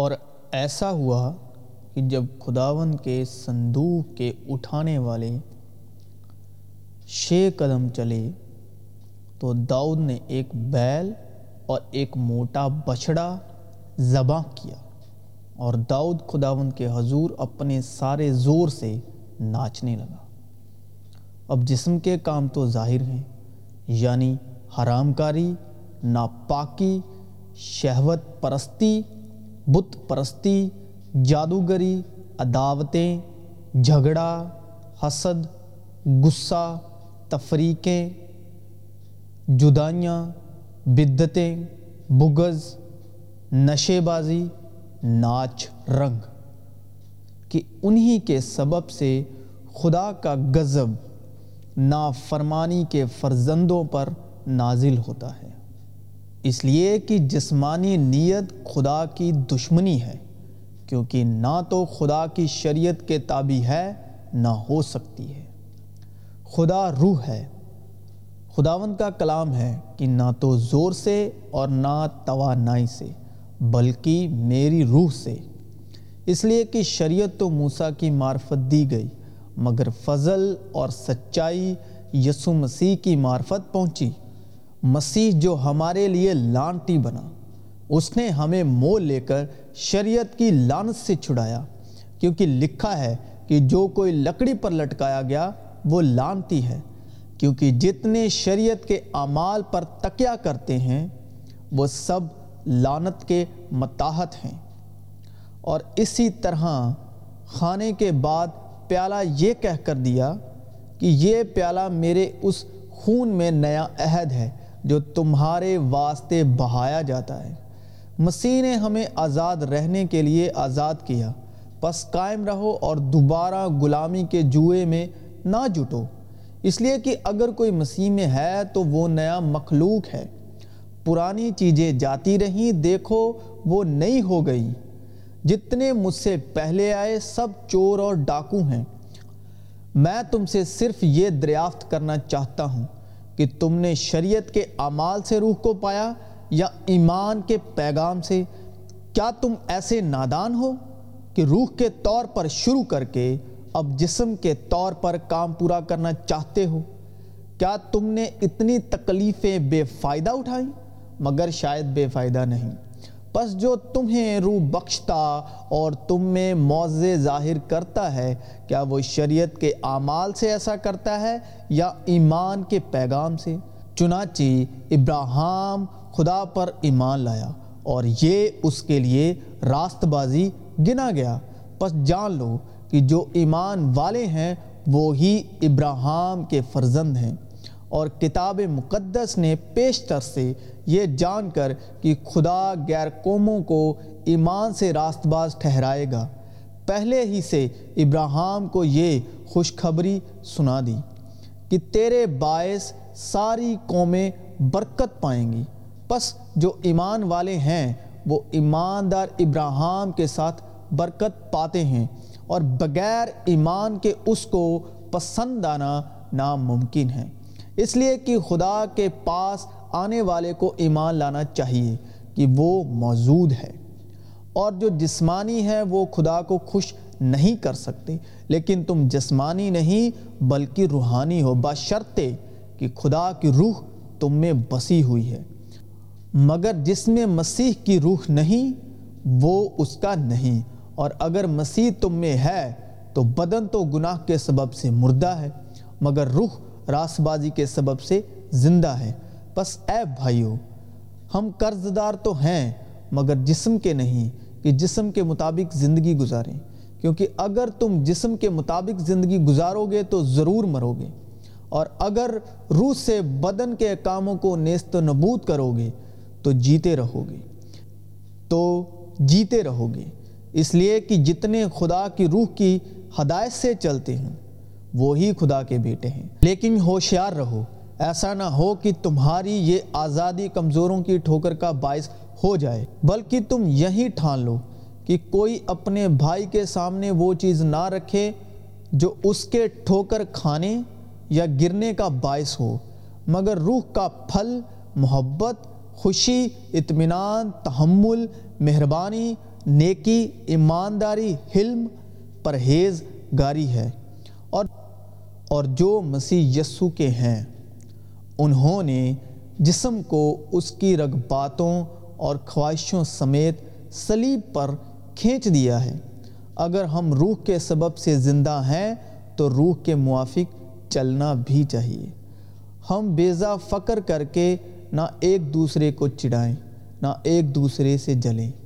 اور ایسا ہوا کہ جب خداوند کے صندوق کے اٹھانے والے 6 قدم چلے تو داؤد نے ایک بیل اور ایک موٹا بچڑا ذبح کیا، اور داؤد خداوند کے حضور اپنے سارے زور سے ناچنے لگا۔ اب جسم کے کام تو ظاہر ہیں، یعنی حرام کاری، ناپاکی، شہوت پرستی، بت پرستی، جادوگری، عداوتیں، جھگڑا، حسد، غصہ، تفریقیں، جدائیاں، بدتیں، بغض، نشے بازی، ناچ رنگ، کہ انہی کے سبب سے خدا کا غضب نافرمانی کے فرزندوں پر نازل ہوتا ہے، اس لیے کہ جسمانی نیت خدا کی دشمنی ہے، کیونکہ نہ تو خدا کی شریعت کے تابع ہے نہ ہو سکتی ہے۔ خدا روح ہے، خداوند کا کلام ہے کہ نہ تو زور سے اور نہ توانائی سے بلکہ میری روح سے، اس لیے کہ شریعت تو موسیٰ کی معرفت دی گئی مگر فضل اور سچائی یسوع مسیح کی معرفت پہنچی۔ مسیح جو ہمارے لیے لعنتی بنا، اس نے ہمیں مول لے کر شریعت کی لعنت سے چھڑایا، کیونکہ لکھا ہے کہ جو کوئی لکڑی پر لٹکایا گیا وہ لعنتی ہے، کیونکہ جتنے شریعت کے اعمال پر تکیہ کرتے ہیں وہ سب لعنت کے متاحت ہیں۔ اور اسی طرح کھانے کے بعد پیالہ یہ کہہ کر دیا کہ یہ پیالہ میرے اس خون میں نیا عہد ہے جو تمہارے واسطے بہایا جاتا ہے۔ مسیح نے ہمیں آزاد رہنے کے لیے آزاد کیا، پس قائم رہو اور دوبارہ غلامی کے جوئے میں نہ جٹو، اس لیے کہ اگر کوئی مسیح میں ہے تو وہ نیا مخلوق ہے، پرانی چیزیں جاتی رہیں، دیکھو وہ نئی ہو گئی۔ جتنے مجھ سے پہلے آئے سب چور اور ڈاکو ہیں۔ میں تم سے صرف یہ دریافت کرنا چاہتا ہوں کہ تم نے شریعت کے اعمال سے روح کو پایا یا ایمان کے پیغام سے؟ کیا تم ایسے نادان ہو کہ روح کے طور پر شروع کر کے اب جسم کے طور پر کام پورا کرنا چاہتے ہو؟ کیا تم نے اتنی تکلیفیں بے فائدہ اٹھائیں؟ مگر شاید بے فائدہ نہیں، پس جو تمہیں روح بخشتا اور تم میں معجزے ظاہر کرتا ہے، کیا وہ شریعت کے اعمال سے ایسا کرتا ہے یا ایمان کے پیغام سے؟ چنانچہ ابراہیم خدا پر ایمان لایا اور یہ اس کے لیے راست بازی گنا گیا، پس جان لو کہ جو ایمان والے ہیں وہی ابراہیم کے فرزند ہیں۔ اور کتاب مقدس نے پیشتر سے یہ جان کر کہ خدا غیر قوموں کو ایمان سے راست باز ٹھہرائے گا، پہلے ہی سے ابراہیم کو یہ خوشخبری سنا دی کہ تیرے باعث ساری قومیں برکت پائیں گی، پس جو ایمان والے ہیں وہ ایماندار ابراہیم کے ساتھ برکت پاتے ہیں، اور بغیر ایمان کے اس کو پسند آنا ناممکن ہے، اس لیے کہ خدا کے پاس آنے والے کو ایمان لانا چاہیے کہ وہ موجود ہے۔ اور جو جسمانی ہے وہ خدا کو خوش نہیں کر سکتے، لیکن تم جسمانی نہیں بلکہ روحانی ہو، بشرطے کہ خدا کی روح تم میں بسی ہوئی ہے۔ مگر جس میں مسیح کی روح نہیں وہ اس کا نہیں، اور اگر مسیح تم میں ہے تو بدن تو گناہ کے سبب سے مردہ ہے مگر روح راست بازی کے سبب سے زندہ ہے۔ پس اے بھائیو، ہم قرض دار تو ہیں مگر جسم کے نہیں کہ جسم کے مطابق زندگی گزاریں، کیونکہ اگر تم جسم کے مطابق زندگی گزارو گے تو ضرور مرو گے، اور اگر روح سے بدن کے کاموں کو نیست و نبود کرو گے تو جیتے رہو گے، اس لیے کہ جتنے خدا کی روح کی ہدایت سے چلتے ہیں وہی خدا کے بیٹے ہیں۔ لیکن ہوشیار رہو، ایسا نہ ہو کہ تمہاری یہ آزادی کمزوروں کی ٹھوکر کا باعث ہو جائے، بلکہ تم یہی ٹھان لو کہ کوئی اپنے بھائی کے سامنے وہ چیز نہ رکھے جو اس کے ٹھوکر کھانے یا گرنے کا باعث ہو، مگر روح کا پھل محبت، خوشی، اطمینان، تحمل، مہربانی، نیکی، ایمانداری، حلم، پرہیز گاری ہے، اور جو مسیح یسو کے ہیں انہوں نے جسم کو اس کی رغبتوں اور خواہشوں سمیت صلیب پر کھینچ دیا ہے۔ اگر ہم روح کے سبب سے زندہ ہیں تو روح کے موافق چلنا بھی چاہیے۔ ہم بیزا فقر کر کے نہ ایک دوسرے کو چڑھائیں، نہ ایک دوسرے سے جلیں۔